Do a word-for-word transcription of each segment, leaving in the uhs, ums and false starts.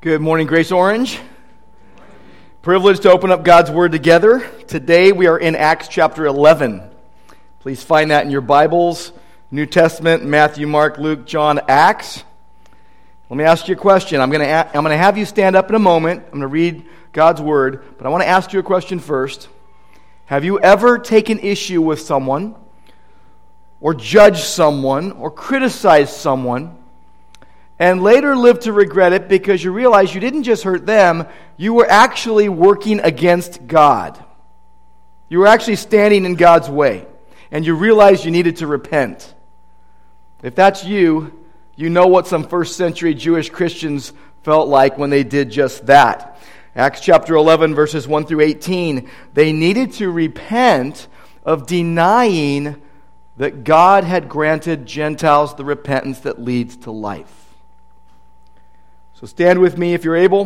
Good morning, Grace Orange. Privileged to open up God's Word together. Today we are in Acts chapter eleven. Please find that in your Bibles. New Testament, Matthew, Mark, Luke, John, Acts. Let me ask you a question. I'm going to I'm going to have you stand up in a moment. I'm going to read God's Word, but I want to ask you a question first. Have you ever taken issue with someone, or judged someone, or criticized someone, and later live to regret it because you realize you didn't just hurt them, you were actually working against God. You were actually standing in God's way, and you realized you needed to repent. If that's you, you know what some first century Jewish Christians felt like when they did just that. Acts chapter eleven, verses one through eighteen, they needed to repent of denying that God had granted Gentiles the repentance that leads to life. So stand with me if you're able.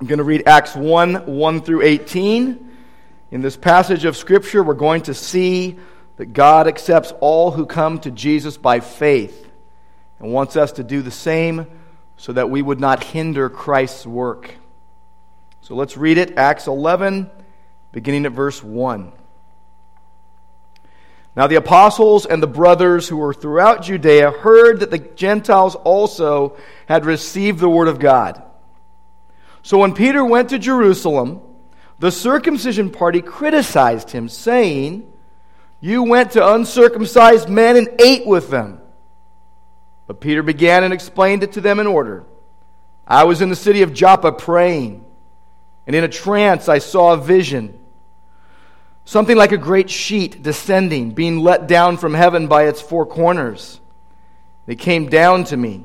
I'm going to read Acts one, one through eighteen. In this passage of Scripture, we're going to see that God accepts all who come to Jesus by faith and wants us to do the same so that we would not hinder Christ's work. So let's read it, Acts eleven, beginning at verse one. Now the apostles and the brothers who were throughout Judea heard that the Gentiles also had received the word of God. So when Peter went to Jerusalem, the circumcision party criticized him, saying, "You went to uncircumcised men and ate with them." But Peter began and explained it to them in order. "I was in the city of Joppa praying, and in a trance I saw a vision. Something like a great sheet descending, being let down from heaven by its four corners. They came down to me.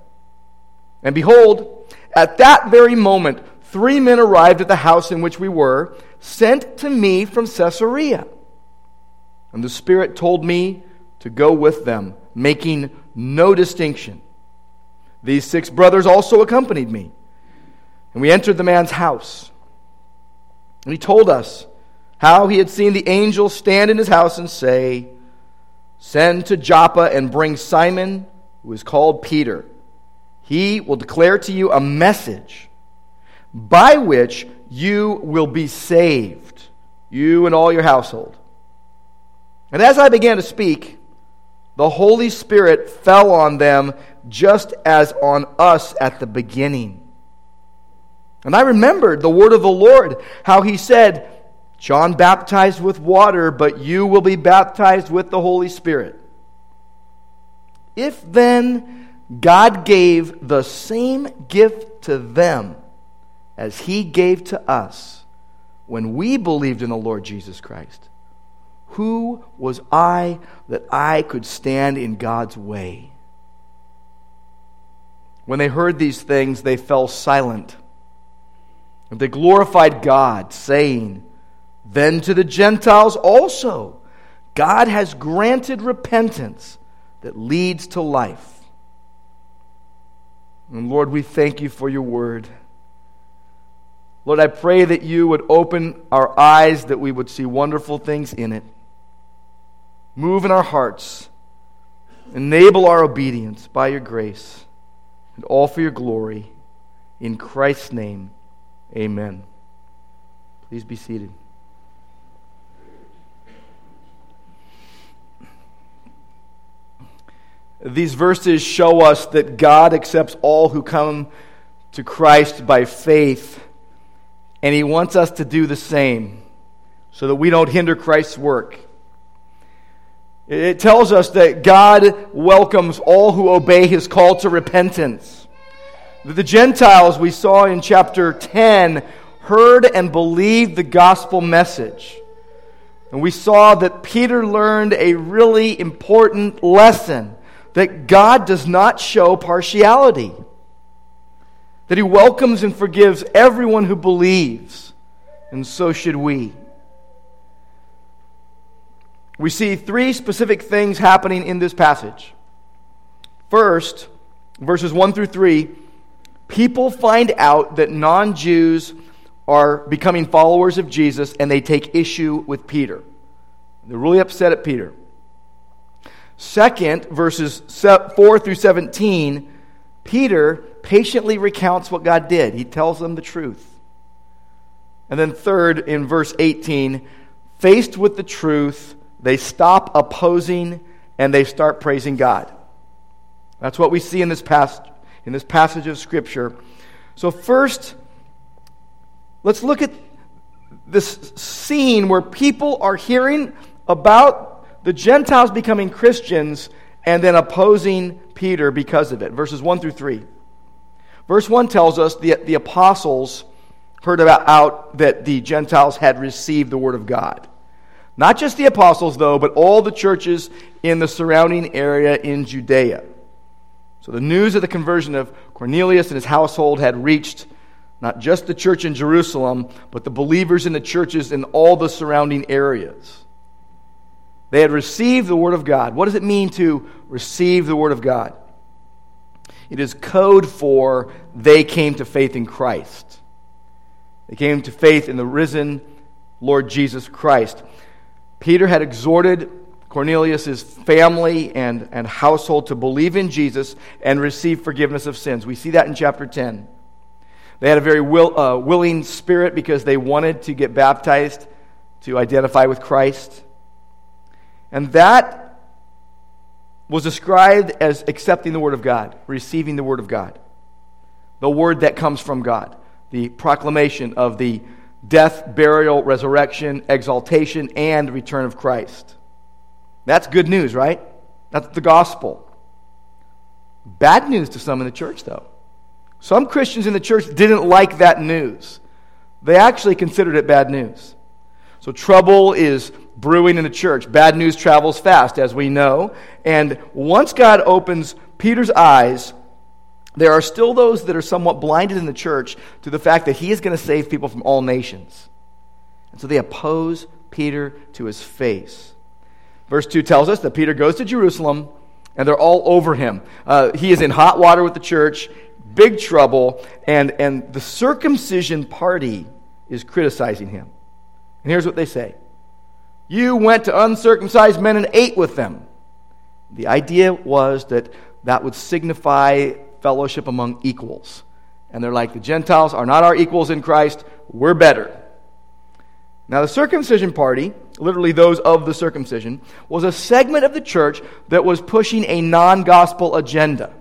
And behold, at that very moment, three men arrived at the house in which we were, sent to me from Caesarea. And the Spirit told me to go with them, making no distinction. These six brothers also accompanied me. And we entered the man's house. And he told us how he had seen the angel stand in his house and say, 'Send to Joppa and bring Simon, who is called Peter. He will declare to you a message by which you will be saved, you and all your household.' And as I began to speak, the Holy Spirit fell on them just as on us at the beginning. And I remembered the word of the Lord, how he said, 'John baptized with water, but you will be baptized with the Holy Spirit.' If then God gave the same gift to them as he gave to us when we believed in the Lord Jesus Christ, who was I that I could stand in God's way?" When they heard these things, they fell silent. And they glorified God, saying, "Then to the Gentiles also, God has granted repentance that leads to life." And Lord, we thank you for your word. Lord, I pray that you would open our eyes, that we would see wonderful things in it. Move in our hearts. Enable our obedience by your grace. And all for your glory. In Christ's name, amen. Please be seated. These verses show us that God accepts all who come to Christ by faith, and he wants us to do the same so that we don't hinder Christ's work. It tells us that God welcomes all who obey his call to repentance. The Gentiles, we saw in chapter ten, heard and believed the gospel message. And we saw that Peter learned a really important lesson, that God does not show partiality. that He welcomes and forgives everyone who believes, and so should we. We see three specific things happening in this passage. First, verses one through three, people find out that non-Jews are becoming followers of Jesus, and they take issue with Peter. They're really upset at Peter. Second, verses four through seventeen, Peter patiently recounts what God did. He tells them the truth. And then third, in verse eighteen, faced with the truth, they stop opposing and they start praising God. That's what we see in this past in this passage of Scripture. So first, let's look at this scene where people are hearing about the Gentiles becoming Christians and then opposing Peter because of it. Verses one through three. Verse one tells us the, the apostles heard about out that the Gentiles had received the word of God. Not just the apostles, though, but all the churches in the surrounding area in Judea. So the news of the conversion of Cornelius and his household had reached not just the church in Jerusalem, but the believers in the churches in all the surrounding areas. They had received the word of God. What does it mean to receive the word of God? It is code for they came to faith in Christ. They came to faith in the risen Lord Jesus Christ. Peter had exhorted Cornelius' family and, and household to believe in Jesus and receive forgiveness of sins. We see that in chapter ten. They had a very will, uh, willing spirit because they wanted to get baptized to identify with Christ. And that was described as accepting the Word of God, receiving the Word of God, the Word that comes from God, the proclamation of the death, burial, resurrection, exaltation, and return of Christ. That's good news, right? That's the gospel. Bad news to some in the church, though. Some Christians in the church didn't like that news. They actually considered it bad news. So trouble is brewing in the church. Bad news travels fast, as we know. And once God opens Peter's eyes, there are still those that are somewhat blinded in the church to the fact that he is going to save people from all nations. And so they oppose Peter to his face. Verse two tells us that Peter goes to Jerusalem, and they're all over him. Uh, he is in hot water with the church. Big trouble, and, and the circumcision party is criticizing him. And here's what they say. You went to uncircumcised men and ate with them. The idea was that that would signify fellowship among equals. And they're like, the Gentiles are not our equals in Christ. We're better. Now the circumcision party, literally those of the circumcision, was a segment of the church that was pushing a non-gospel agenda.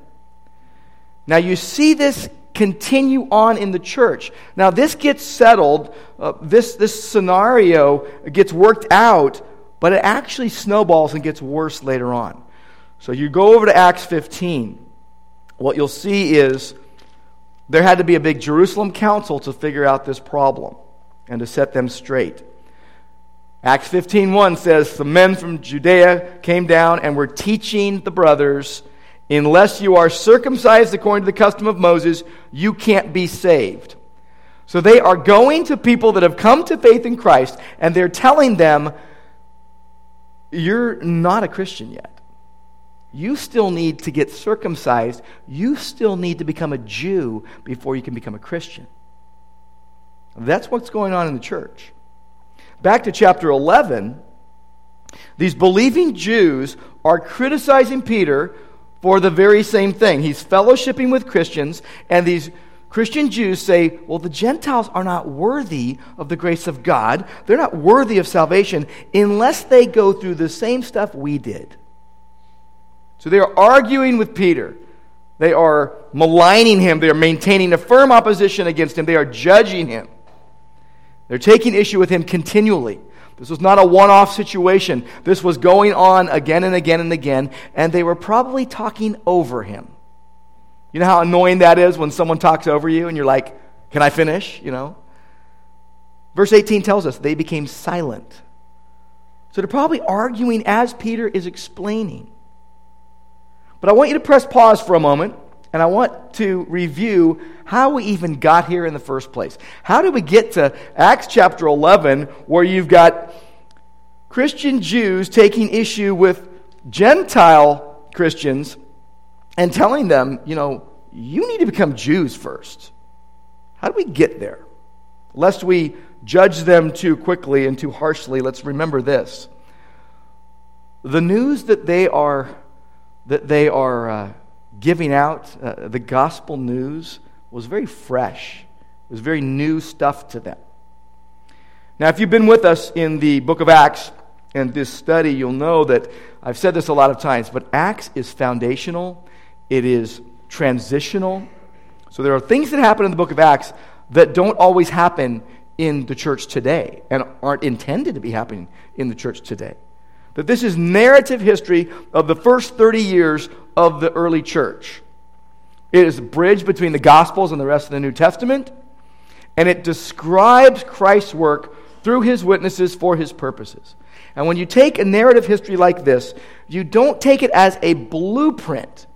Now you see this continue on in the church. Now this gets settled, uh, this, this scenario gets worked out, but it actually snowballs and gets worse later on. So you go over to Acts fifteen. What you'll see is there had to be a big Jerusalem council to figure out this problem and to set them straight. Acts fifteen one says, the men from Judea came down and were teaching the brothers, unless you are circumcised according to the custom of Moses, you can't be saved. So they are going to people that have come to faith in Christ, and they're telling them, you're not a Christian yet. You still need to get circumcised. You still need to become a Jew before you can become a Christian. That's what's going on in the church. Back to chapter eleven, these believing Jews are criticizing Peter for the very same thing. He's fellowshipping with Christians, and these Christian Jews say, well, the Gentiles are not worthy of the grace of God. They're not worthy of salvation unless they go through the same stuff we did. So they are arguing with Peter. They are maligning him. They are maintaining a firm opposition against him. They are judging him. They're taking issue with him continually. This was not a one-off situation. This was going on again and again and again, and they were probably talking over him. You know how annoying that is when someone talks over you and you're like, can I finish? You know. Verse eighteen tells us they became silent. So they're probably arguing as Peter is explaining. But I want you to press pause for a moment And I want to review how we even got here in the first place. How did we get to Acts chapter eleven, where you've got Christian Jews taking issue with Gentile Christians and telling them, you know, you need to become Jews first. How do we get there? Lest we judge them too quickly and too harshly, let's remember this. The news that they are that they are uh, giving out, uh, the gospel news, was very fresh. It was very new stuff to them. Now, if you've been with us in the book of Acts and this study, you'll know that I've said this a lot of times, but Acts is foundational. It is transitional. So there are things that happen in the book of Acts that don't always happen in the church today and aren't intended to be happening in the church today. That this is narrative history of the first thirty years of the early church. It is a bridge between the Gospels and the rest of the New Testament, and it describes Christ's work through his witnesses for his purposes. And when you take a narrative history like this, you don't take it as a blueprint,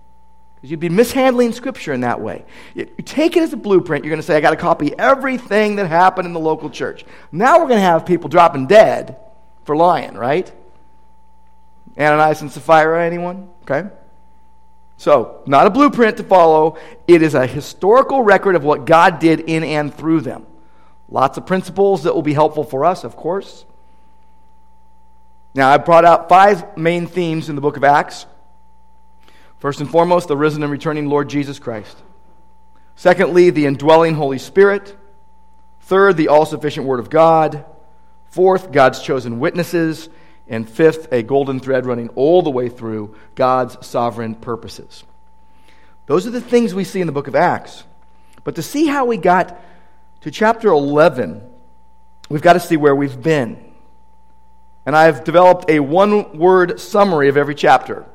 because you'd be mishandling Scripture in that way. You take it as a blueprint, you're going to say, I got to copy everything that happened in the local church. Now we're going to have people dropping dead for lying, right? Ananias and Sapphira, anyone? Okay. So, not a blueprint to follow. It is a historical record of what God did in and through them. Lots of principles that will be helpful for us, of course. Now, I brought out five main themes in the book of Acts. First and foremost, the risen and returning Lord Jesus Christ. Secondly, the indwelling Holy Spirit. Third, the all-sufficient Word of God. Fourth, God's chosen witnesses. And fifth, a golden thread running all the way through, God's sovereign purposes. Those are the things we see in the book of Acts. But to see how we got to chapter eleven, we've got to see where we've been. And I've developed a one-word summary of every chapter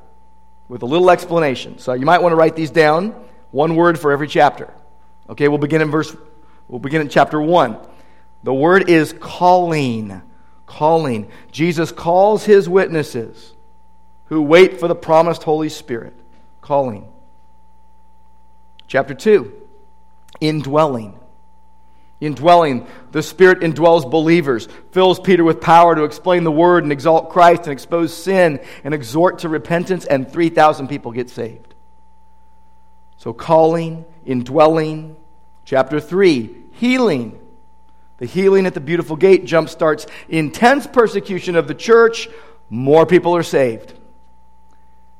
with a little explanation. So you might want to write these down, one word for every chapter. Okay, we'll begin in verse we'll begin in chapter one. The word is calling. Calling. Jesus calls his witnesses who wait for the promised Holy Spirit. Calling. Chapter two, indwelling. Indwelling. The Spirit indwells believers, fills Peter with power to explain the Word and exalt Christ and expose sin and exhort to repentance, and three thousand people get saved. So calling, indwelling. Chapter three, healing. The healing at the beautiful gate jumpstarts intense persecution of the church. More people are saved.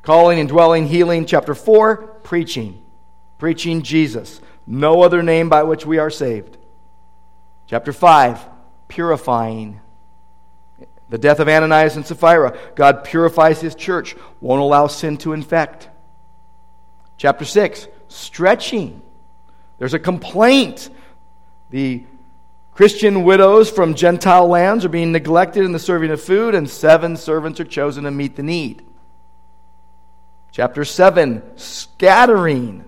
Calling, indwelling, healing. Chapter four, preaching. Preaching Jesus. No other name by which we are saved. Chapter five, purifying. The death of Ananias and Sapphira. God purifies his church. Won't allow sin to infect. Chapter six, stretching. There's a complaint. The Christian widows from Gentile lands are being neglected in the serving of food, and seven servants are chosen to meet the need. Chapter seven, scattering.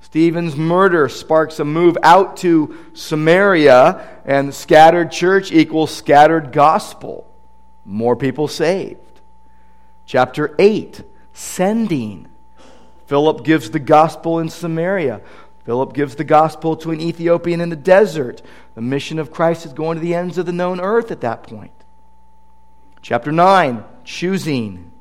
Stephen's murder sparks a move out to Samaria, and scattered church equals scattered gospel. More people saved. Chapter eight, sending. Philip gives the gospel in Samaria. Philip gives the gospel to an Ethiopian in the desert. The mission of Christ is going to the ends of the known earth at that point. Chapter nine, choosing.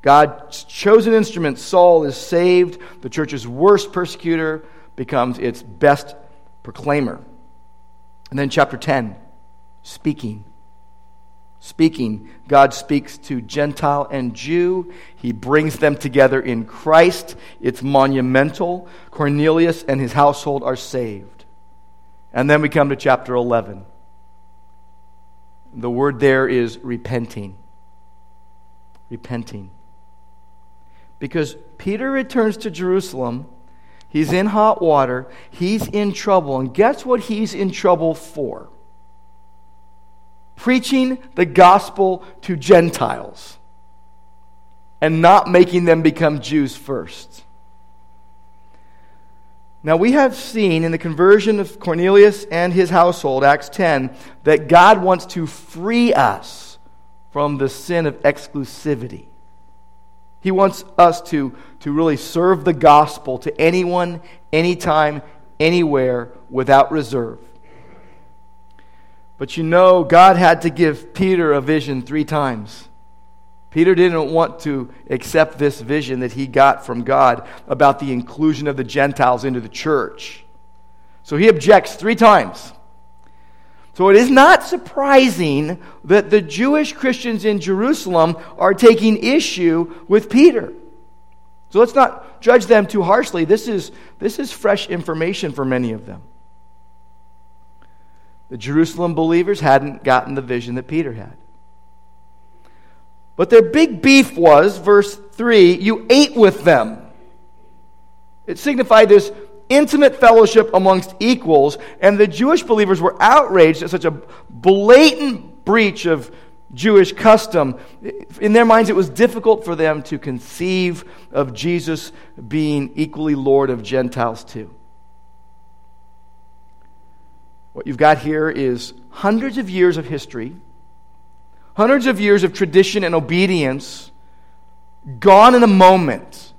God's chosen instrument, Saul, is saved. The church's worst persecutor becomes its best proclaimer. And then chapter ten, speaking. Speaking. God speaks to Gentile and Jew. He brings them together in Christ. It's monumental. Cornelius and his household are saved. And then we come to chapter eleven. The word there is repenting. Repenting. Because Peter returns to Jerusalem. He's in hot water. He's in trouble. And guess what he's in trouble for? Preaching the gospel to Gentiles and not making them become Jews first. Now, we have seen in the conversion of Cornelius and his household, Acts ten, that God wants to free us from the sin of exclusivity. He wants us to, to really serve the gospel to anyone, anytime, anywhere, without reserve. But you know, God had to give Peter a vision three times. Peter didn't want to accept this vision that he got from God about the inclusion of the Gentiles into the church. So he objects three times. So it is not surprising that the Jewish Christians in Jerusalem are taking issue with Peter. So let's not judge them too harshly. This is, this is fresh information for many of them. The Jerusalem believers hadn't gotten the vision that Peter had. But their big beef was, verse three, you ate with them. It signified this intimate fellowship amongst equals, and the Jewish believers were outraged at such a blatant breach of Jewish custom. In their minds, it was difficult for them to conceive of Jesus being equally Lord of Gentiles too. What you've got here is hundreds of years of history, hundreds of years of tradition and obedience gone in a moment,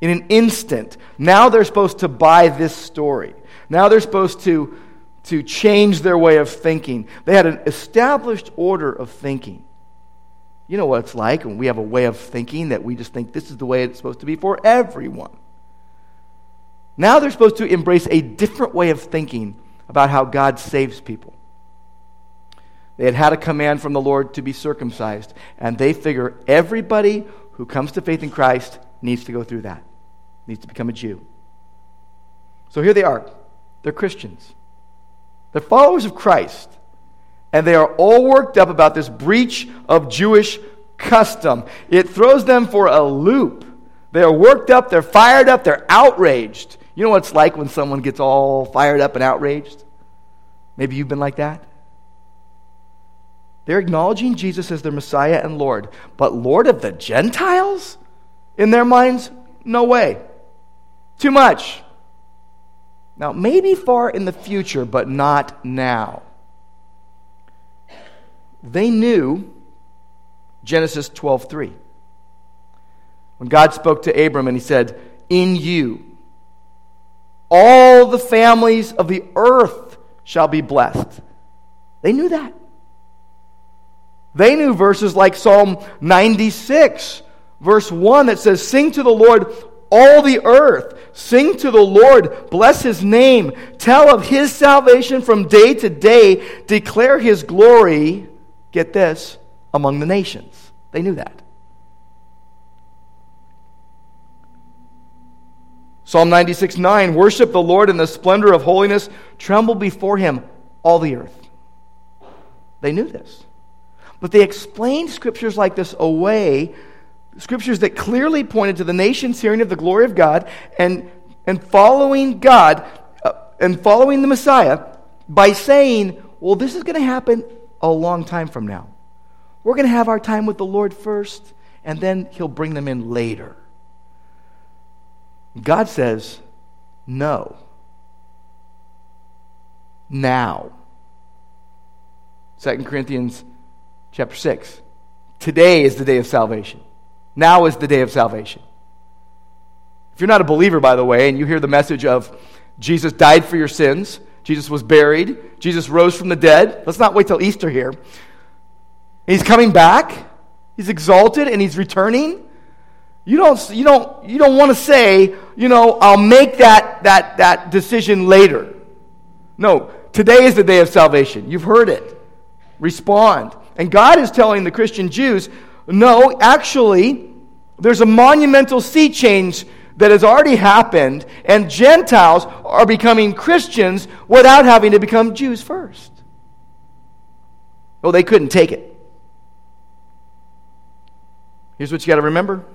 in an instant. Now they're supposed to buy this story. Now they're supposed to, to change their way of thinking. They had an established order of thinking. You know what it's like when we have a way of thinking that we just think this is the way it's supposed to be for everyone. Now they're supposed to embrace a different way of thinking about how God saves people. They had had a command from the Lord to be circumcised, and they figure everybody who comes to faith in Christ needs to go through that, needs to become a Jew. So here they are. They're Christians. They're followers of Christ, and they are all worked up about this breach of Jewish custom. It throws them for a loop. They are worked up, they're fired up, they're outraged. You know what it's like when someone gets all fired up and outraged? Maybe you've been like that. They're acknowledging Jesus as their Messiah and Lord, but Lord of the Gentiles? In their minds, no way. Too much. Now, maybe far in the future, but not now. They knew Genesis twelve three. When God spoke to Abram and he said, "In you, all the families of the earth shall be blessed." They knew that. They knew verses like Psalm ninety-six, verse one, that says, "Sing to the Lord, all the earth. Sing to the Lord, bless his name. Tell of his salvation from day to day. Declare his glory," get this, "among the nations." They knew that. Psalm ninety-six nine, "Worship the Lord in the splendor of holiness. Tremble before him, all the earth." They knew this. But they explained scriptures like this away, scriptures that clearly pointed to the nations hearing of the glory of God and, and following God uh, and following the Messiah by saying, well, this is going to happen a long time from now. We're going to have our time with the Lord first, and then he'll bring them in later. God says, no. Now. Second Corinthians Chapter six, today is the day of salvation. Now is the day of salvation. If you're not a believer, by the way, and you hear the message of Jesus died for your sins, Jesus was buried, Jesus rose from the dead. Let's not wait till Easter here. He's coming back. He's exalted and he's returning. You don't, you don't, you don't want to say, you know, I'll make that that that decision later. No, today is the day of salvation. You've heard it. Respond. And God is telling the Christian Jews, no, actually, there's a monumental sea change that has already happened, and Gentiles are becoming Christians without having to become Jews first. Well, they couldn't take it. Here's what you got to remember.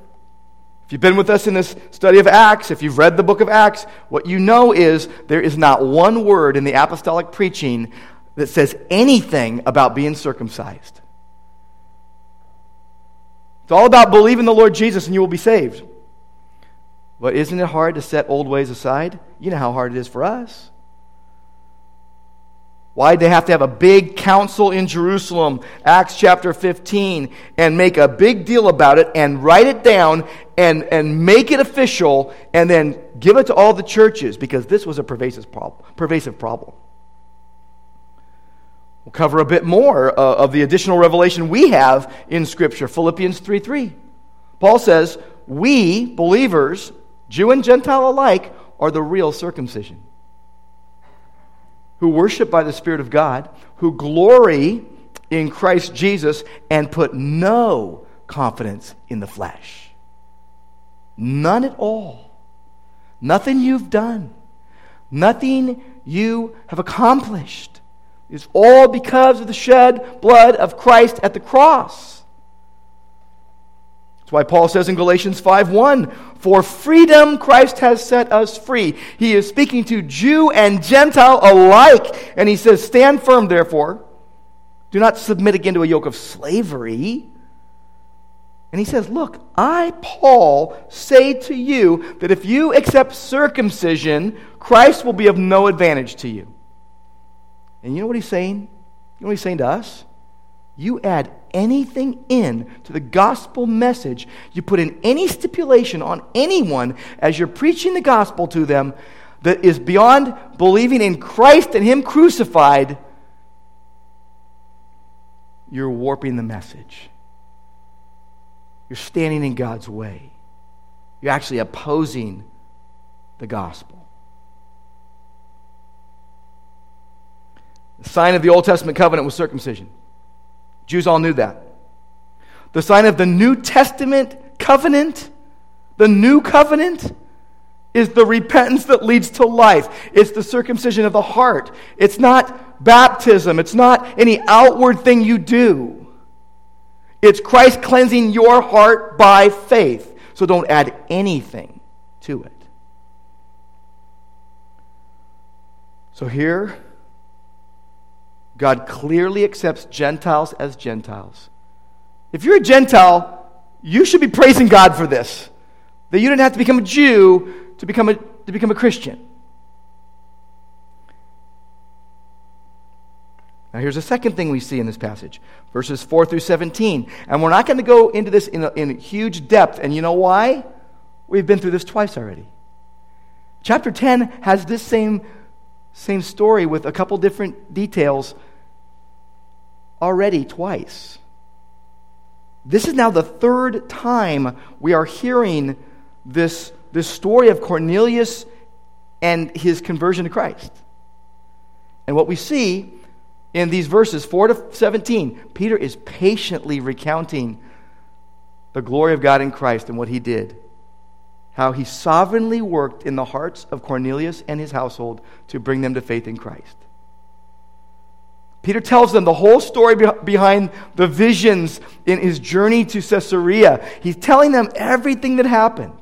If you've been with us in this study of Acts, if you've read the book of Acts, what you know is there is not one word in the apostolic preaching that says anything about being circumcised. It's all about believing the Lord Jesus and you will be saved. But isn't it hard to set old ways aside? You know how hard it is for us. Why did they have to have a big council in Jerusalem, Acts chapter fifteen, and make a big deal about it and write it down and, and make it official and then give it to all the churches? Because this was a pervasive problem. Pervasive problem. We'll cover a bit more uh, of the additional revelation we have in Scripture. Philippians three three. Paul says, we, believers, Jew and Gentile alike, are the real circumcision, who worship by the Spirit of God, who glory in Christ Jesus, and put no confidence in the flesh. None at all. Nothing you've done. Nothing you have accomplished. It's all because of the shed blood of Christ at the cross. That's why Paul says in Galatians five one, for freedom Christ has set us free. He is speaking to Jew and Gentile alike. And he says, stand firm, therefore. Do not submit again to a yoke of slavery. And he says, look, I, Paul, say to you that if you accept circumcision, Christ will be of no advantage to you. And you know what he's saying? You know what he's saying to us? You add anything in to the gospel message, you put in any stipulation on anyone as you're preaching the gospel to them that is beyond believing in Christ and Him crucified, you're warping the message. You're standing in God's way. You're actually opposing the gospel. The sign of the Old Testament covenant was circumcision. Jews all knew that. The sign of the New Testament covenant, the new covenant, is the repentance that leads to life. It's the circumcision of the heart. It's not baptism. It's not any outward thing you do. It's Christ cleansing your heart by faith. So don't add anything to it. So here, God clearly accepts Gentiles as Gentiles. If you're a Gentile, you should be praising God for this. That you didn't have to become a Jew to become a, to become a Christian. Now here's the second thing we see in this passage. Verses four through seventeen. And we're not going to go into this in, a, in huge depth. And you know why? We've been through this twice already. Chapter ten has this same Same story with a couple different details already twice. This is now the third time we are hearing this, this story of Cornelius and his conversion to Christ. And what we see in these verses, four to seventeen, Peter is patiently recounting the glory of God in Christ and what he did. How he sovereignly worked in the hearts of Cornelius and his household to bring them to faith in Christ. Peter tells them the whole story behind the visions in his journey to Caesarea. He's telling them everything that happened.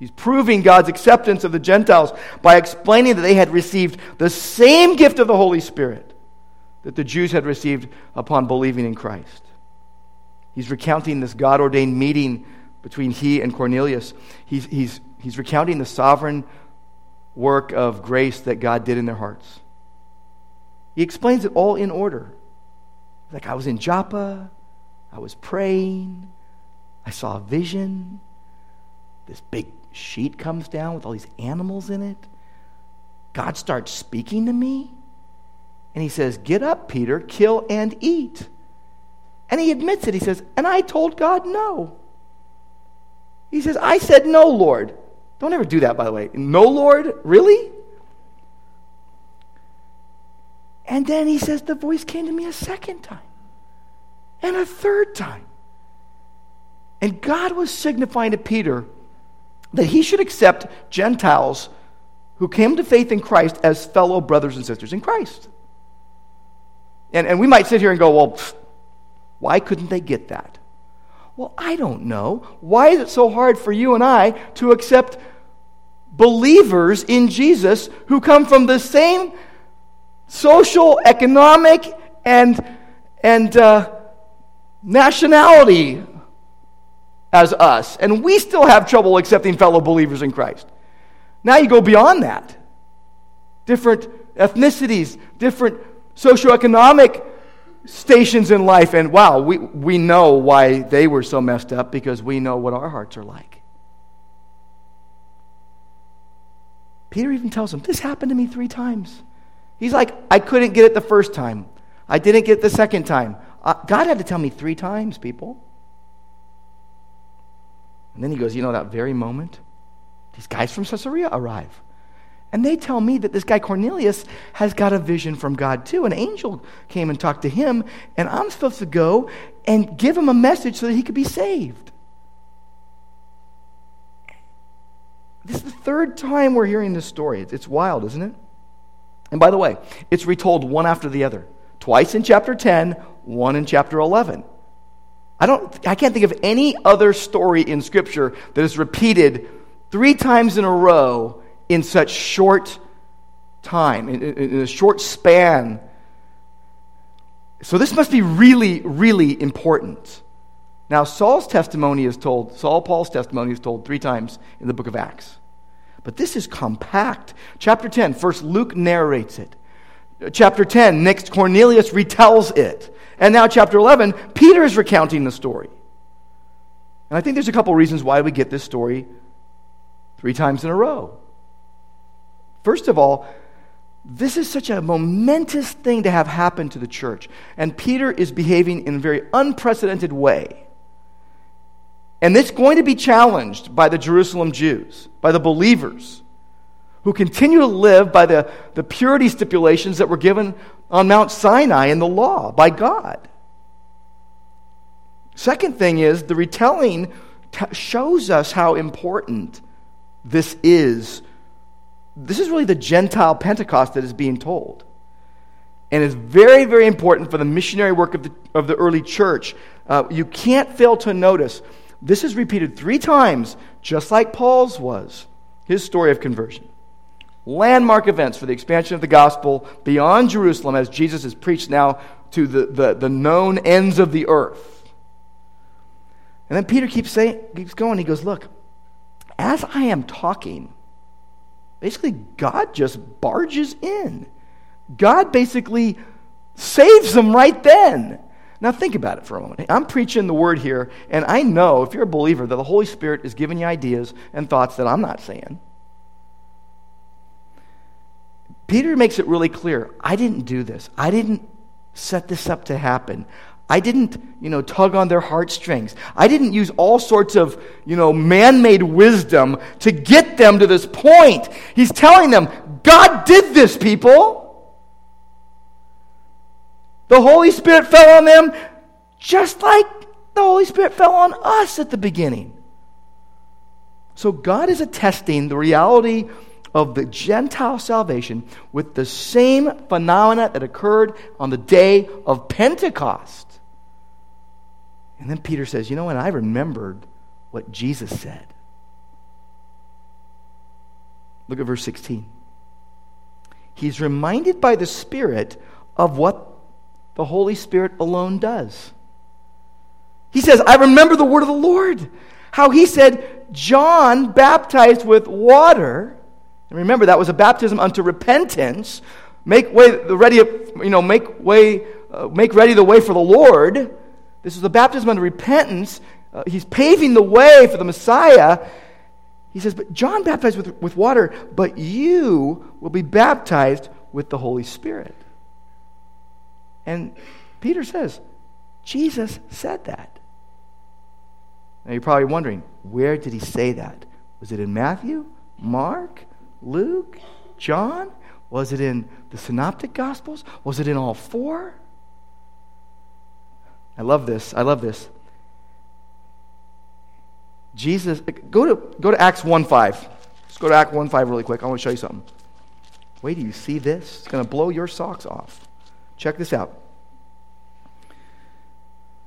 He's proving God's acceptance of the Gentiles by explaining that they had received the same gift of the Holy Spirit that the Jews had received upon believing in Christ. He's recounting this God-ordained meeting between he and Cornelius. He's, he's, he's recounting the sovereign work of grace that God did in their hearts. He explains it all in order. Like, I was in Joppa, I was praying, I saw a vision, this big sheet comes down with all these animals in it. God starts speaking to me, and he says, get up, Peter, kill and eat. And he admits it. He says, and I told God no. He says, I said no, Lord. Don't ever do that, by the way. No, Lord? Really? And then he says, the voice came to me a second time. And a third time. And God was signifying to Peter that he should accept Gentiles who came to faith in Christ as fellow brothers and sisters in Christ. And, and we might sit here and go, well, pfft, why couldn't they get that? Well, I don't know. Why is it so hard for you and I to accept believers in Jesus who come from the same social, economic, and and uh, nationality as us? And we still have trouble accepting fellow believers in Christ. Now you go beyond that. Different ethnicities, different socioeconomic stations in life. And wow, we, we know why they were so messed up, because we know what our hearts are like. Peter even tells him, this happened to me three times. He's like, I couldn't get it the first time. I didn't get it the second time. Uh, God had to tell me three times, people. And then he goes, you know, that very moment, these guys from Caesarea arrive. And they tell me that this guy Cornelius has got a vision from God too. An angel came and talked to him, and I'm supposed to go and give him a message so that he could be saved. This is the third time we're hearing this story. It's wild, isn't it? And by the way, it's retold one after the other. Twice in chapter ten, one in chapter eleven. I don't. I can't think of any other story in Scripture that is repeated three times in a row in such short time, in, in, in a short span. So this must be really, really important. Now, Saul's testimony is told, Saul Paul's testimony is told three times in the book of Acts. But this is compact. Chapter ten, first Luke narrates it. Chapter ten, next Cornelius retells it. And now chapter eleven, Peter is recounting the story. And I think there's a couple reasons why we get this story three times in a row. First of all, this is such a momentous thing to have happen to the church. And Peter is behaving in a very unprecedented way. And it's going to be challenged by the Jerusalem Jews, by the believers, who continue to live by the, the purity stipulations that were given on Mount Sinai in the law by God. Second thing is, the retelling t- shows us how important this is. This is really the Gentile Pentecost that is being told. And it's very, very important for the missionary work of the, of the early church. Uh, you can't fail to notice, this is repeated three times, just like Paul's was, his story of conversion. Landmark events for the expansion of the gospel beyond Jerusalem as Jesus is preached now to the, the, the known ends of the earth. And then Peter keeps saying, keeps going. He goes, look, as I am talking, basically, God just barges in. God basically saves them right then. Now, think about it for a moment. I'm preaching the word here, and I know, if you're a believer, that the Holy Spirit is giving you ideas and thoughts that I'm not saying. Peter makes it really clear, I didn't do this. I didn't set this up to happen. I didn't, you know, tug on their heartstrings. I didn't use all sorts of, you know, man-made wisdom to get them to this point. He's telling them, God did this, people. The Holy Spirit fell on them just like the Holy Spirit fell on us at the beginning. So God is attesting the reality of the Gentile salvation with the same phenomena that occurred on the day of Pentecost. And then Peter says, you know what? I remembered what Jesus said. Look at verse sixteen. He's reminded by the Spirit of what the Holy Spirit alone does. He says, I remember the word of the Lord, how he said, John baptized with water. And remember, that was a baptism unto repentance. Make way the ready, you know, make way, uh, make ready the way for the Lord. This is the baptism unto repentance. Uh, he's paving the way for the Messiah. He says, but John baptized with, with water, but you will be baptized with the Holy Spirit. And Peter says, Jesus said that. Now you're probably wondering, where did he say that? Was it in Matthew, Mark, Luke, John? Was it in the Synoptic Gospels? Was it in all four? I love this. I love this. Jesus, go to go to Acts one five. Let's go to Acts one five really quick. I want to show you something. Wait, do you see this? It's going to blow your socks off. Check this out.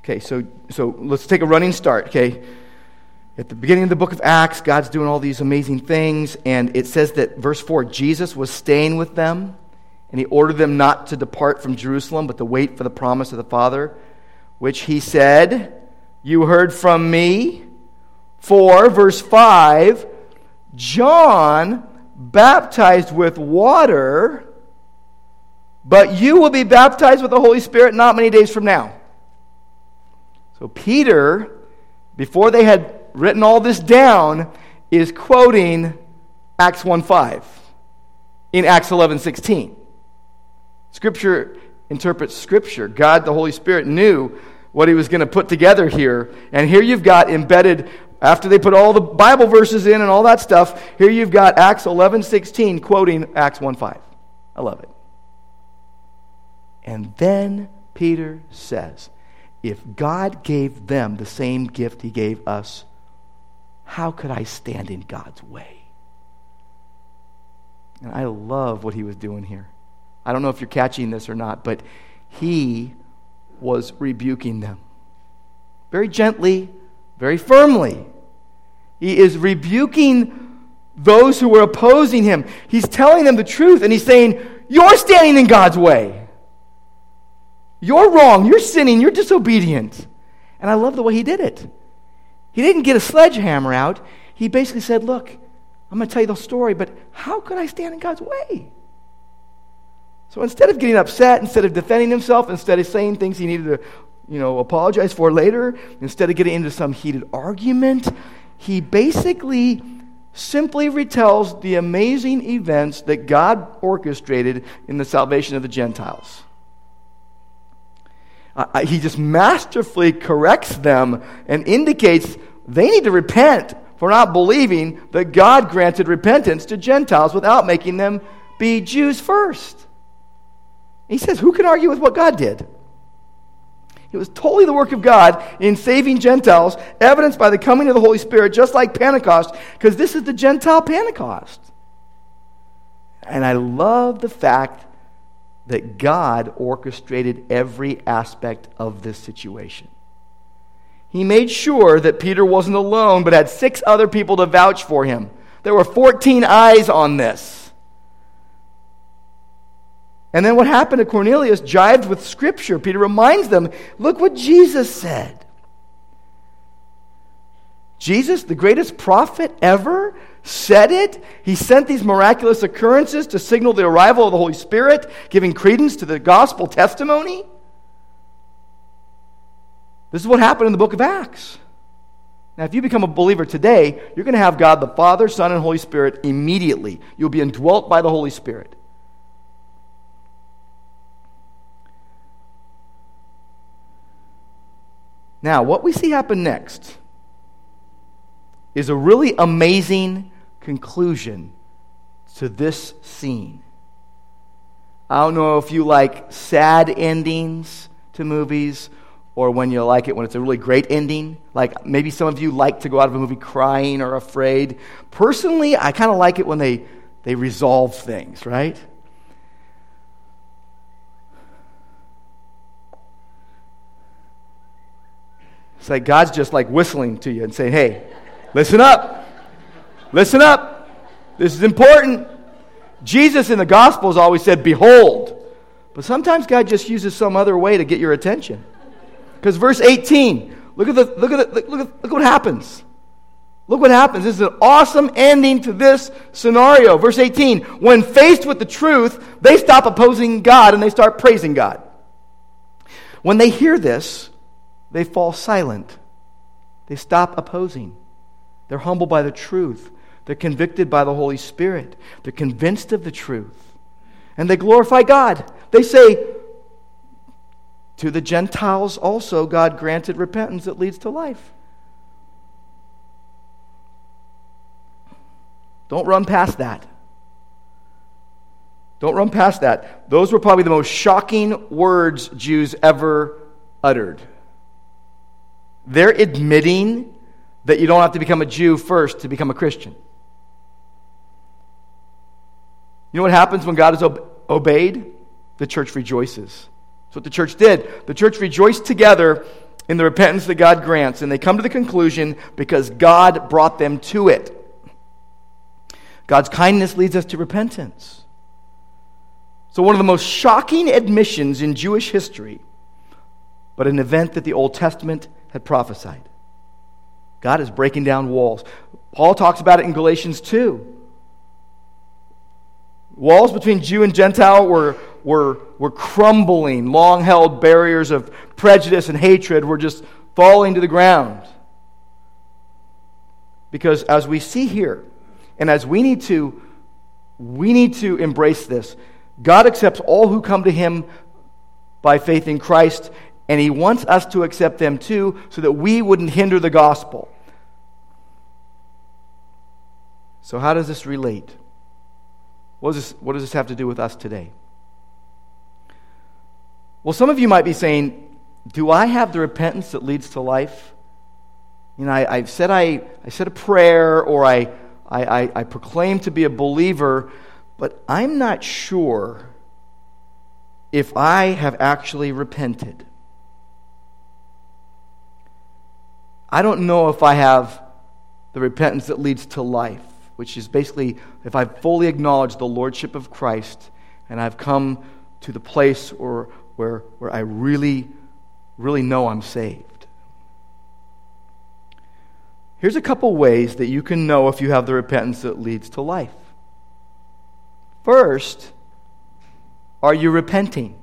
Okay, so so let's take a running start, okay? At the beginning of the book of Acts, God's doing all these amazing things, and it says that, verse four, Jesus was staying with them, and he ordered them not to depart from Jerusalem, but to wait for the promise of the Father, which he said, you heard from me. For, verse five, John baptized with water, but you will be baptized with the Holy Spirit not many days from now. So Peter, before they had written all this down, is quoting Acts one five in Acts eleven sixteen. Scripture interprets Scripture. God, the Holy Spirit, knew what he was going to put together here. And here you've got embedded, after they put all the Bible verses in and all that stuff, here you've got Acts eleven sixteen quoting Acts one five. I love it. And then Peter says, if God gave them the same gift he gave us, how could I stand in God's way? And I love what he was doing here. I don't know if you're catching this or not, but he was rebuking them. Very gently, very firmly. He is rebuking those who were opposing him. He's telling them the truth, and he's saying, you're standing in God's way. You're wrong. You're sinning. You're disobedient. And I love the way he did it. He didn't get a sledgehammer out. He basically said, look, I'm going to tell you the story, but how could I stand in God's way? So instead of getting upset, instead of defending himself, instead of saying things he needed to, you know, apologize for later, instead of getting into some heated argument, he basically simply retells the amazing events that God orchestrated in the salvation of the Gentiles. Uh, he just masterfully corrects them and indicates they need to repent for not believing that God granted repentance to Gentiles without making them be Jews first. He says, who can argue with what God did? It was totally the work of God in saving Gentiles, evidenced by the coming of the Holy Spirit, just like Pentecost, because this is the Gentile Pentecost. And I love the fact that God orchestrated every aspect of this situation. He made sure that Peter wasn't alone, but had six other people to vouch for him. There were fourteen eyes on this. And then what happened to Cornelius jives with Scripture. Peter reminds them, look what Jesus said. Jesus, the greatest prophet ever, said it. He sent these miraculous occurrences to signal the arrival of the Holy Spirit, giving credence to the gospel testimony. This is what happened in the book of Acts. Now, if you become a believer today, you're going to have God the Father, Son, and Holy Spirit immediately. You'll be indwelt by the Holy Spirit. Now, what we see happen next is a really amazing conclusion to this scene. I don't know if you like sad endings to movies or when you like it when it's a really great ending. Like maybe some of you like to go out of a movie crying or afraid. Personally, I kind of like it when they, they resolve things, right? It's like God's just like whistling to you and saying, hey, listen up. Listen up. This is important. Jesus in the Gospels always said, behold. But sometimes God just uses some other way to get your attention. Because verse eighteen, look at the look at the, look at look what happens. Look what happens. This is an awesome ending to this scenario. Verse eighteen, when faced with the truth, they stop opposing God and they start praising God. When they hear this, they fall silent. They stop opposing. They're humbled by the truth. They're convicted by the Holy Spirit. They're convinced of the truth. And they glorify God. They say, to the Gentiles also God granted repentance that leads to life. Don't run past that. Don't run past that. Those were probably the most shocking words Jews ever uttered. They're admitting that you don't have to become a Jew first to become a Christian. You know what happens when God is ob- obeyed? The church rejoices. That's what the church did. The church rejoiced together in the repentance that God grants, and they come to the conclusion because God brought them to it. God's kindness leads us to repentance. So one of the most shocking admissions in Jewish history, but an event that the Old Testament had prophesied. God is breaking down walls. Paul talks about it in Galatians two. Walls between Jew and Gentile were, were, were crumbling. Long-held barriers of prejudice and hatred were just falling to the ground. Because as we see here, and as we need to, we need to embrace this. God accepts all who come to Him by faith in Christ, and He wants us to accept them too, so that we wouldn't hinder the gospel. So how does this relate? What does this, what does this have to do with us today? Well, some of you might be saying, do I have the repentance that leads to life? You know, I, I've said I, I said a prayer, or I, I, I, I proclaim to be a believer, but I'm not sure if I have actually repented. I don't know if I have the repentance that leads to life, which is basically if I've fully acknowledged the Lordship of Christ and I've come to the place or where where I really, really know I'm saved. Here's a couple ways that you can know if you have the repentance that leads to life. First, are you repenting?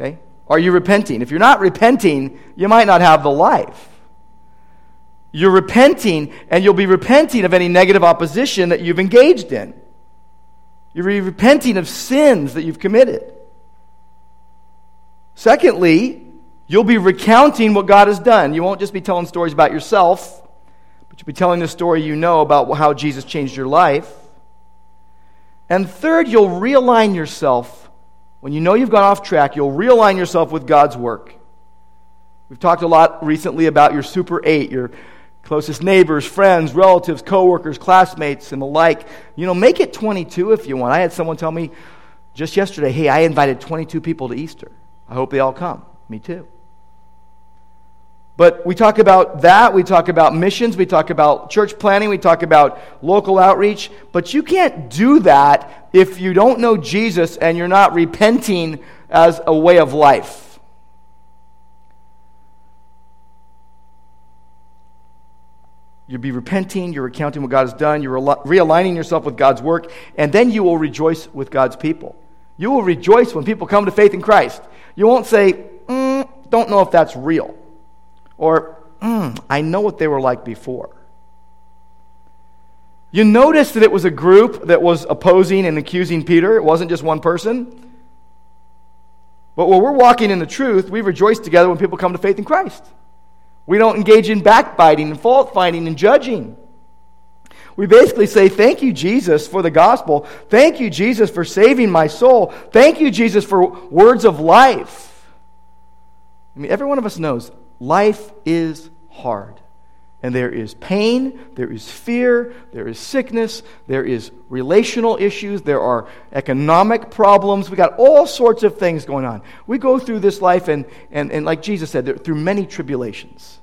Okay? Are you repenting? If you're not repenting, you might not have the life. You're repenting, and you'll be repenting of any negative opposition that you've engaged in. You'll be repenting of sins that you've committed. Secondly, you'll be recounting what God has done. You won't just be telling stories about yourself, but you'll be telling the story you know about how Jesus changed your life. And third, you'll realign yourself. When you know you've gone off track, you'll realign yourself with God's work. We've talked a lot recently about your super eight, your closest neighbors, friends, relatives, coworkers, classmates, and the like. You know, make it twenty-two if you want. I had someone tell me just yesterday, hey, I invited twenty-two people to Easter. I hope they all come. Me too. But we talk about that, we talk about missions, we talk about church planning, we talk about local outreach, but you can't do that if you don't know Jesus and you're not repenting as a way of life. You'll be repenting, you're recounting what God has done, you're realigning yourself with God's work, and then you will rejoice with God's people. You will rejoice when people come to faith in Christ. You won't say, mm, don't know if that's real. Or, mm, I know what they were like before. You notice that it was a group that was opposing and accusing Peter. It wasn't just one person. But when we're walking in the truth, we rejoice together when people come to faith in Christ. We don't engage in backbiting and fault-finding and judging. We basically say, thank you, Jesus, for the gospel. Thank you, Jesus, for saving my soul. Thank you, Jesus, for words of life. I mean, every one of us knows life is hard, and there is pain, there is fear, there is sickness, there is relational issues, there are economic problems. We got all sorts of things going on. We go through this life, and and, and like Jesus said, there, through many tribulations.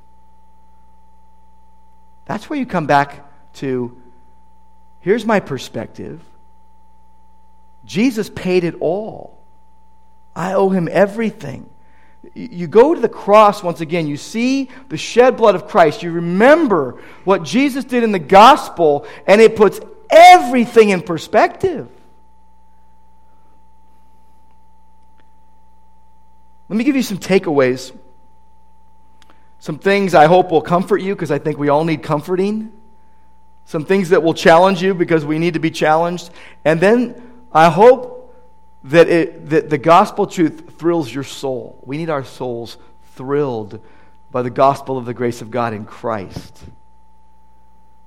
That's where you come back to, here's my perspective. Jesus paid it all. I owe Him everything. You go to the cross once again. You see the shed blood of Christ. You remember what Jesus did in the gospel, and it puts everything in perspective. Let me give you some takeaways. Some things I hope will comfort you, because I think we all need comforting. Some things that will challenge you, because we need to be challenged. And then I hope That, it, that the gospel truth thrills your soul. We need our souls thrilled by the gospel of the grace of God in Christ.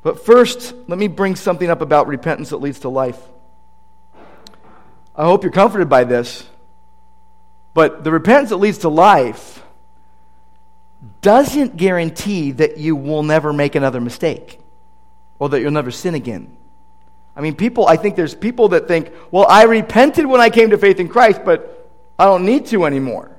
But first, let me bring something up about repentance that leads to life. I hope you're comforted by this, but the repentance that leads to life doesn't guarantee that you will never make another mistake or that you'll never sin again. I mean, people, I think there's people that think, well, I repented when I came to faith in Christ, but I don't need to anymore.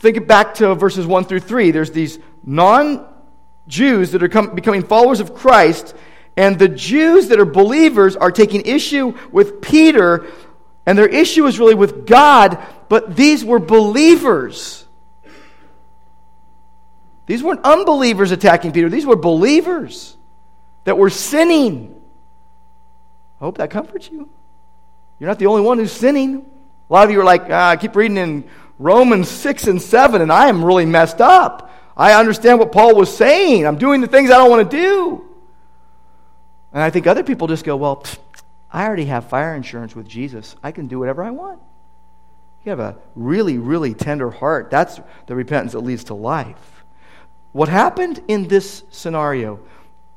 Think back to verses one through three. There's these non-Jews that are com- becoming followers of Christ, and the Jews that are believers are taking issue with Peter, and their issue is really with God, but these were believers. These weren't unbelievers attacking Peter. These were believers that were sinning. I hope that comforts you. You're not the only one who's sinning. A lot of you are like, ah, I keep reading in Romans six and seven, and I am really messed up. I understand what Paul was saying. I'm doing the things I don't want to do. And I think other people just go, well, pfft, I already have fire insurance with Jesus. I can do whatever I want. You have a really, really tender heart. That's the repentance that leads to life. What happened in this scenario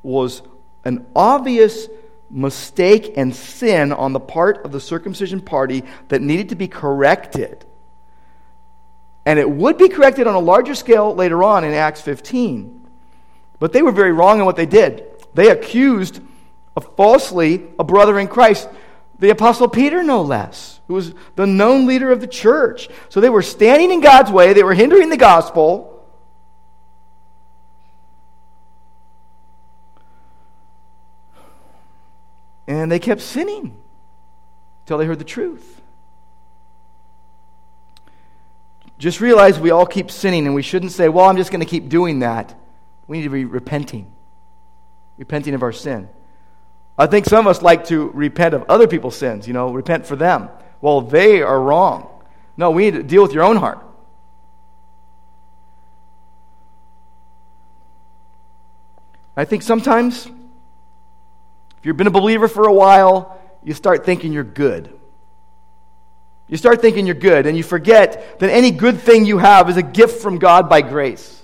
was an obvious mistake and sin on the part of the circumcision party that needed to be corrected. And it would be corrected on a larger scale later on in Acts fifteen. But they were very wrong in what they did. They accused of falsely a brother in Christ, the Apostle Peter, no less, who was the known leader of the church. So they were standing in God's way. They were hindering the gospel. And they kept sinning until they heard the truth. Just realize we all keep sinning, and we shouldn't say, well, I'm just going to keep doing that. We need to be repenting. Repenting of our sin. I think some of us like to repent of other people's sins, you know, repent for them. Well, they are wrong. No, we need to deal with your own heart. I think sometimes, if you've been a believer for a while, you start thinking you're good. You start thinking you're good, and you forget that any good thing you have is a gift from God by grace.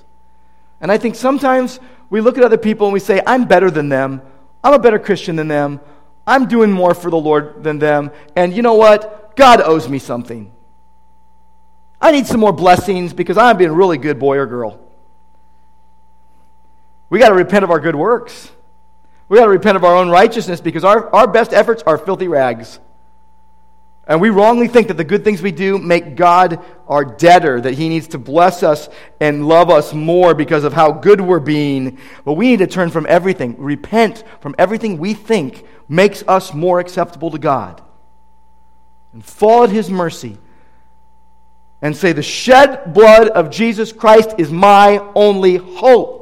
And I think sometimes we look at other people and we say, I'm better than them. I'm a better Christian than them. I'm doing more for the Lord than them. And you know what? God owes me something. I need some more blessings because I've been a really good boy or girl. We got to repent of our good works. We got to repent of our own righteousness because our, our best efforts are filthy rags. And we wrongly think that the good things we do make God our debtor, that he needs to bless us and love us more because of how good we're being. But we need to turn from everything, repent from everything we think makes us more acceptable to God, and fall at his mercy and say, the shed blood of Jesus Christ is my only hope.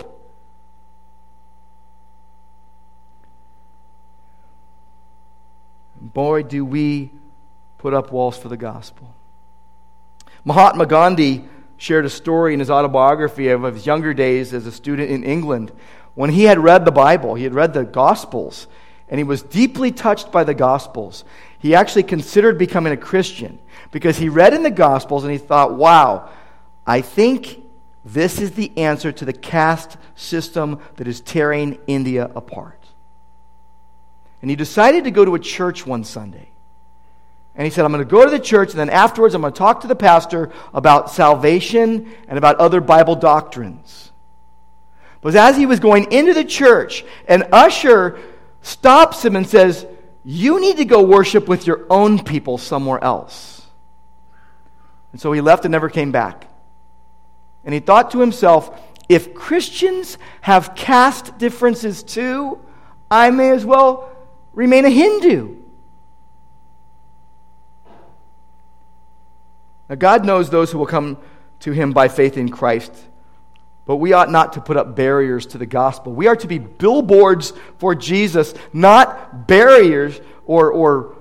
Boy, do we put up walls for the gospel. Mahatma Gandhi shared a story in his autobiography of his younger days as a student in England. When he had read the Bible, he had read the Gospels, and he was deeply touched by the Gospels. He actually considered becoming a Christian because he read in the Gospels and he thought, wow, I think this is the answer to the caste system that is tearing India apart. And he decided to go to a church one Sunday. And he said, I'm going to go to the church, and then afterwards I'm going to talk to the pastor about salvation and about other Bible doctrines. But as he was going into the church, an usher stops him and says, you need to go worship with your own people somewhere else. And so he left and never came back. And he thought to himself, if Christians have caste differences too, I may as well remain a Hindu. Now, God knows those who will come to him by faith in Christ, but we ought not to put up barriers to the gospel. We are to be billboards for Jesus, not barriers or, or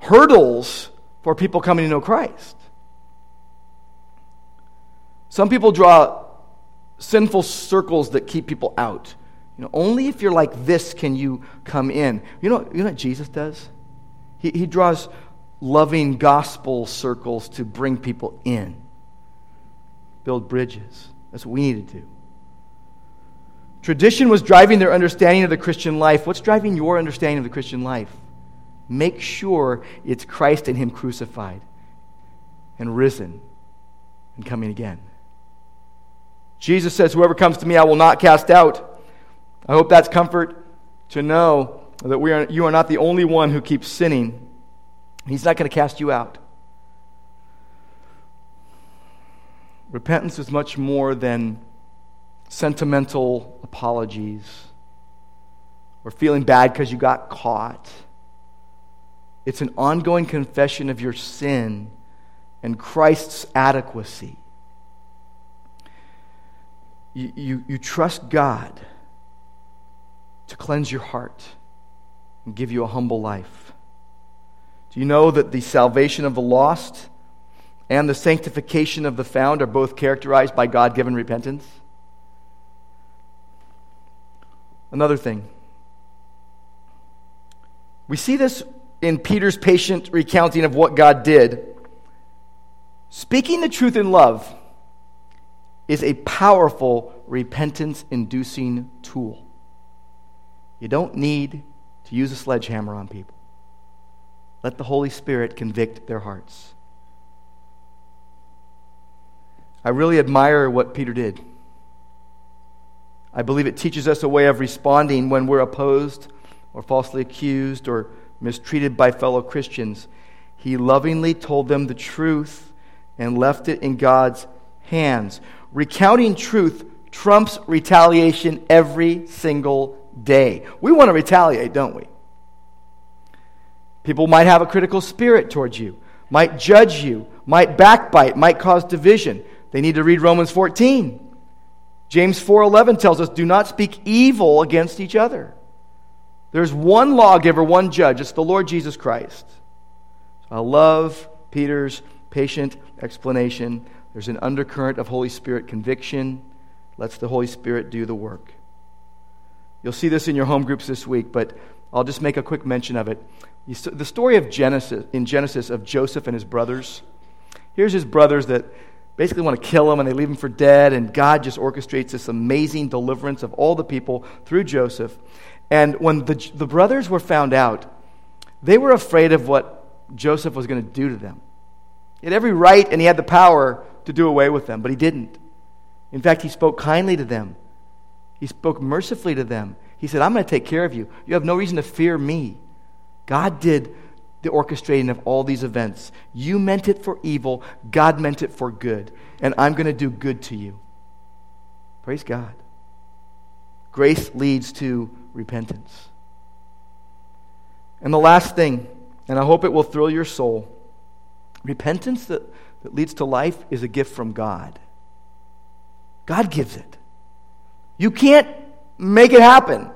hurdles for people coming to know Christ. Some people draw sinful circles that keep people out. You know, only if you're like this can you come in. You know, you know what Jesus does? He, he draws loving gospel circles to bring people in. Build bridges. That's what we need to do. Tradition was driving their understanding of the Christian life. What's driving your understanding of the Christian life? Make sure it's Christ and him crucified and risen and coming again. Jesus says, whoever comes to me, I will not cast out. I hope that's comfort to know that we are, you are not the only one who keeps sinning. He's not going to cast you out. Repentance is much more than sentimental apologies or feeling bad because you got caught. It's an ongoing confession of your sin and Christ's adequacy. You, you, you trust God to cleanse your heart and give you a humble life. Do you know that the salvation of the lost and the sanctification of the found are both characterized by God-given repentance? Another thing. We see this in Peter's patient recounting of what God did. Speaking the truth in love is a powerful repentance-inducing tool. You don't need to use a sledgehammer on people. Let the Holy Spirit convict their hearts. I really admire what Peter did. I believe it teaches us a way of responding when we're opposed or falsely accused or mistreated by fellow Christians. He lovingly told them the truth and left it in God's hands. Recounting truth trumps retaliation every single day. We want to retaliate, don't we? People might have a critical spirit towards you, might judge you, might backbite, might cause division. They need to read Romans fourteen. James four eleven tells us, do not speak evil against each other. There's one lawgiver, one judge. It's the Lord Jesus Christ. So I love Peter's patient explanation. There's an undercurrent of Holy Spirit conviction. Let's the Holy Spirit do the work. You'll see this in your home groups this week, but I'll just make a quick mention of it. The story of Genesis, in Genesis, of Joseph and his brothers. Here's his brothers that basically want to kill him, and they leave him for dead, and God just orchestrates this amazing deliverance of all the people through Joseph. And when the, the brothers were found out, they were afraid of what Joseph was going to do to them. He had every right, and he had the power to do away with them, but he didn't. In fact, he spoke kindly to them. He spoke mercifully to them. He said, I'm going to take care of you. You have no reason to fear me. God did the orchestrating of all these events. You meant it for evil. God meant it for good. And I'm going to do good to you. Praise God. Grace leads to repentance. And the last thing, and I hope it will thrill your soul, repentance that, that leads to life is a gift from God. God gives it. You can't make it happen.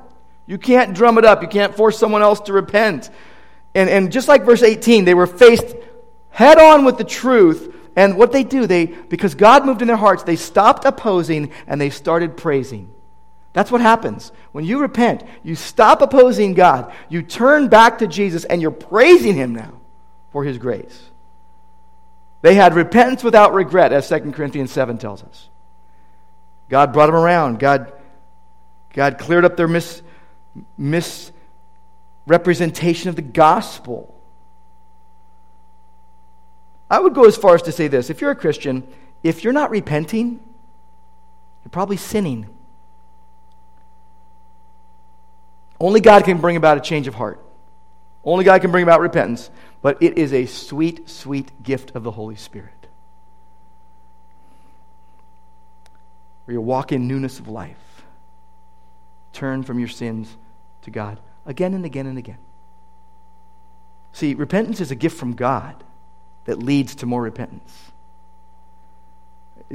You can't drum it up. You can't force someone else to repent. And and just like verse eighteen, they were faced head on with the truth. And what they do, they because God moved in their hearts, they stopped opposing and they started praising. That's what happens. When you repent, you stop opposing God. You turn back to Jesus and you're praising him now for his grace. They had repentance without regret, as Second Corinthians seven tells us. God brought them around. God, God cleared up their mis, misrepresentation of the gospel. I would go as far as to say this. If you're a Christian, if you're not repenting, you're probably sinning. Only God can bring about a change of heart. Only God can bring about repentance. But it is a sweet, sweet gift of the Holy Spirit. Where you walk in newness of life. Turn from your sins to God again and again and again. See, repentance is a gift from God that leads to more repentance.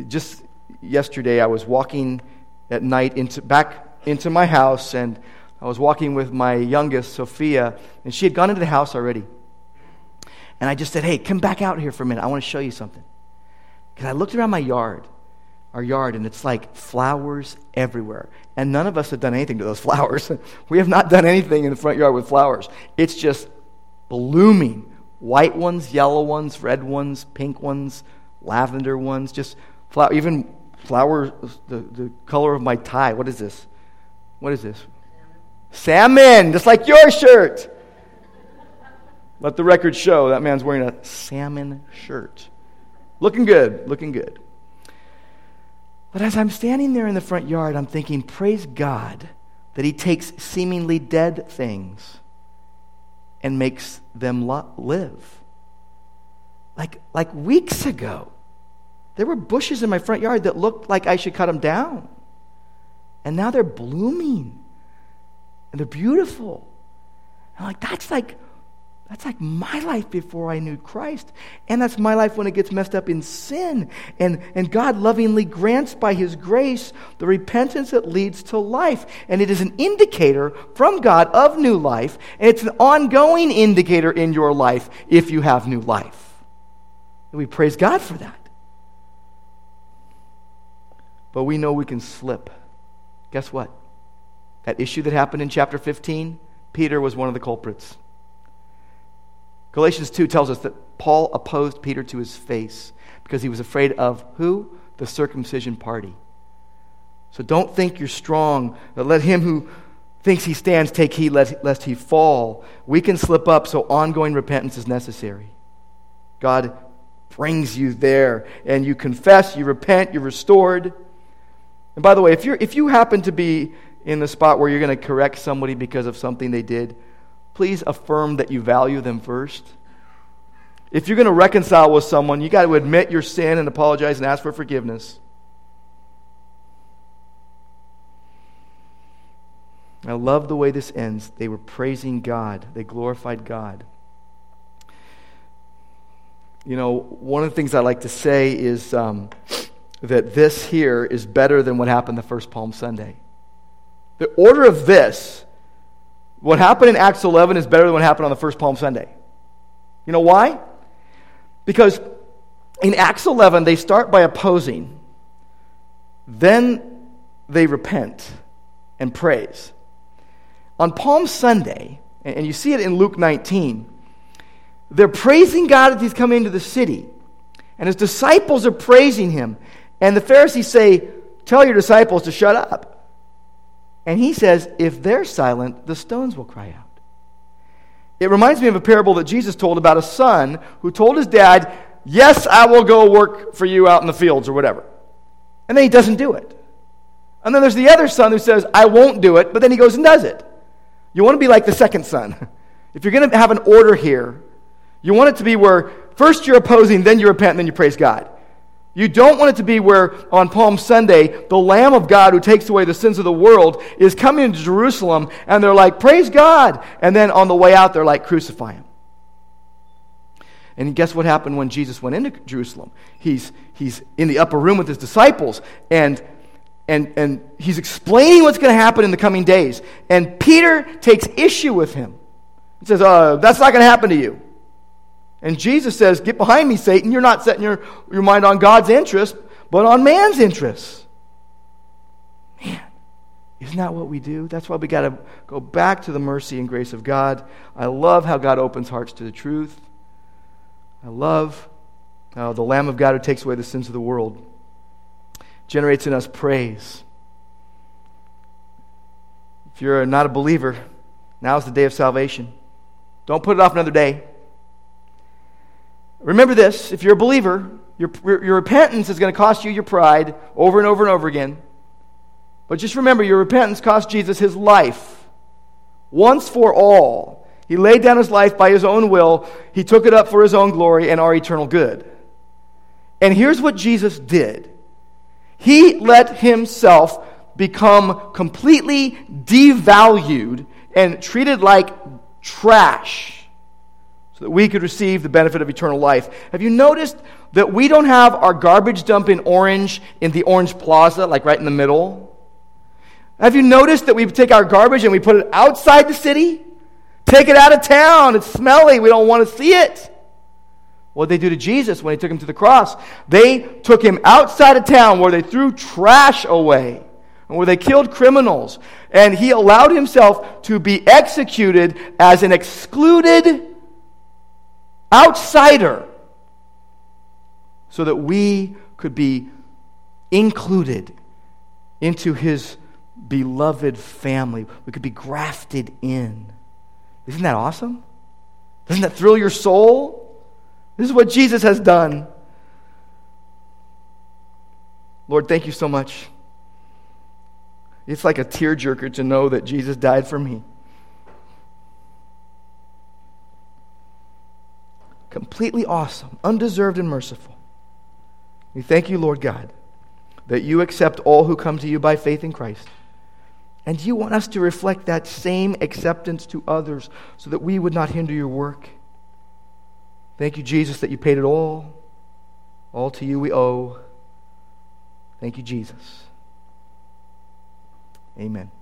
Just yesterday, I was walking at night into back into my house, and I was walking with my youngest, Sophia, and she had gone into the house already. And I just said, hey, come back out here for a minute. I want to show you something. Because I looked around my yard, our yard, and it's like flowers everywhere. And none of us have done anything to those flowers. We have not done anything in the front yard with flowers. It's just blooming. White ones, yellow ones, red ones, pink ones, lavender ones, just flower, even flower, the, the color of my tie. What is this? What is this? Salmon, just like your shirt. Let the record show that man's wearing a salmon shirt. Looking good, looking good. But as I'm standing there in the front yard, I'm thinking, praise God that he takes seemingly dead things and makes them live. Like, like weeks ago, there were bushes in my front yard that looked like I should cut them down. And now they're blooming. And they're beautiful. And I'm like, that's like That's like my life before I knew Christ. And that's my life when it gets messed up in sin. And, and God lovingly grants by his grace the repentance that leads to life. And it is an indicator from God of new life. And it's an ongoing indicator in your life if you have new life. And we praise God for that. But we know we can slip. Guess what? That issue that happened in chapter fifteen, Peter was one of the culprits. Galatians two tells us that Paul opposed Peter to his face because he was afraid of who? The circumcision party. So don't think you're strong. Let him who thinks he stands take heed lest he fall. We can slip up, so ongoing repentance is necessary. God brings you there, and you confess, you repent, you're restored. And by the way, if you're if you happen to be in the spot where you're going to correct somebody because of something they did, please affirm that you value them first. If you're going to reconcile with someone, you got to admit your sin and apologize and ask for forgiveness. I love the way this ends. They were praising God. They glorified God. You know, one of the things I like to say is um, that this here is better than what happened the first Palm Sunday. The order of this, what happened in Acts eleven is better than what happened on the first Palm Sunday. You know why? Because in Acts eleven, they start by opposing. Then they repent and praise. On Palm Sunday, and you see it in Luke nineteen, they're praising God as he's coming into the city. And his disciples are praising him. And the Pharisees say, tell your disciples to shut up. And he says, if they're silent, the stones will cry out. It reminds me of a parable that Jesus told about a son who told his dad, yes, I will go work for you out in the fields or whatever. And then he doesn't do it. And then there's the other son who says, I won't do it, but then he goes and does it. You want to be like the second son. If you're going to have an order here, you want it to be where first you're opposing, then you repent, and then you praise God. You don't want it to be where on Palm Sunday, the Lamb of God who takes away the sins of the world is coming into Jerusalem and they're like, praise God. And then on the way out, they're like, crucify him. And guess what happened when Jesus went into Jerusalem? He's he's in the upper room with his disciples and and and he's explaining what's going to happen in the coming days. And Peter takes issue with him. He says, uh, that's not going to happen to you. And Jesus says, get behind me, Satan. You're not setting your, your mind on God's interest, but on man's interest. Man, isn't that what we do? That's why we got to go back to the mercy and grace of God. I love how God opens hearts to the truth. I love how the Lamb of God who takes away the sins of the world generates in us praise. If you're not a believer, now's the day of salvation. Don't put it off another day. Remember this, if you're a believer, your, your repentance is going to cost you your pride over and over and over again. But just remember, your repentance cost Jesus his life once for all. He laid down his life by his own will. He took it up for his own glory and our eternal good. And here's what Jesus did. He let himself become completely devalued and treated like trash, that we could receive the benefit of eternal life. Have you noticed that we don't have our garbage dump in Orange, in the Orange Plaza, like right in the middle? Have you noticed that we take our garbage and we put it outside the city? Take it out of town. It's smelly. We don't want to see it. What did they do to Jesus when they took him to the cross? They took him outside of town where they threw trash away, and where they killed criminals. And he allowed himself to be executed as an excluded outsider, so that we could be included into his beloved family. We could be grafted in. Isn't that awesome? Doesn't that thrill your soul? This is what Jesus has done. Lord, thank you so much. It's like a tearjerker to know that Jesus died for me. Completely awesome, undeserved and merciful. We thank you, Lord God, that you accept all who come to you by faith in Christ. And you want us to reflect that same acceptance to others so that we would not hinder your work. Thank you, Jesus, that you paid it all. All to you we owe. Thank you, Jesus. Amen.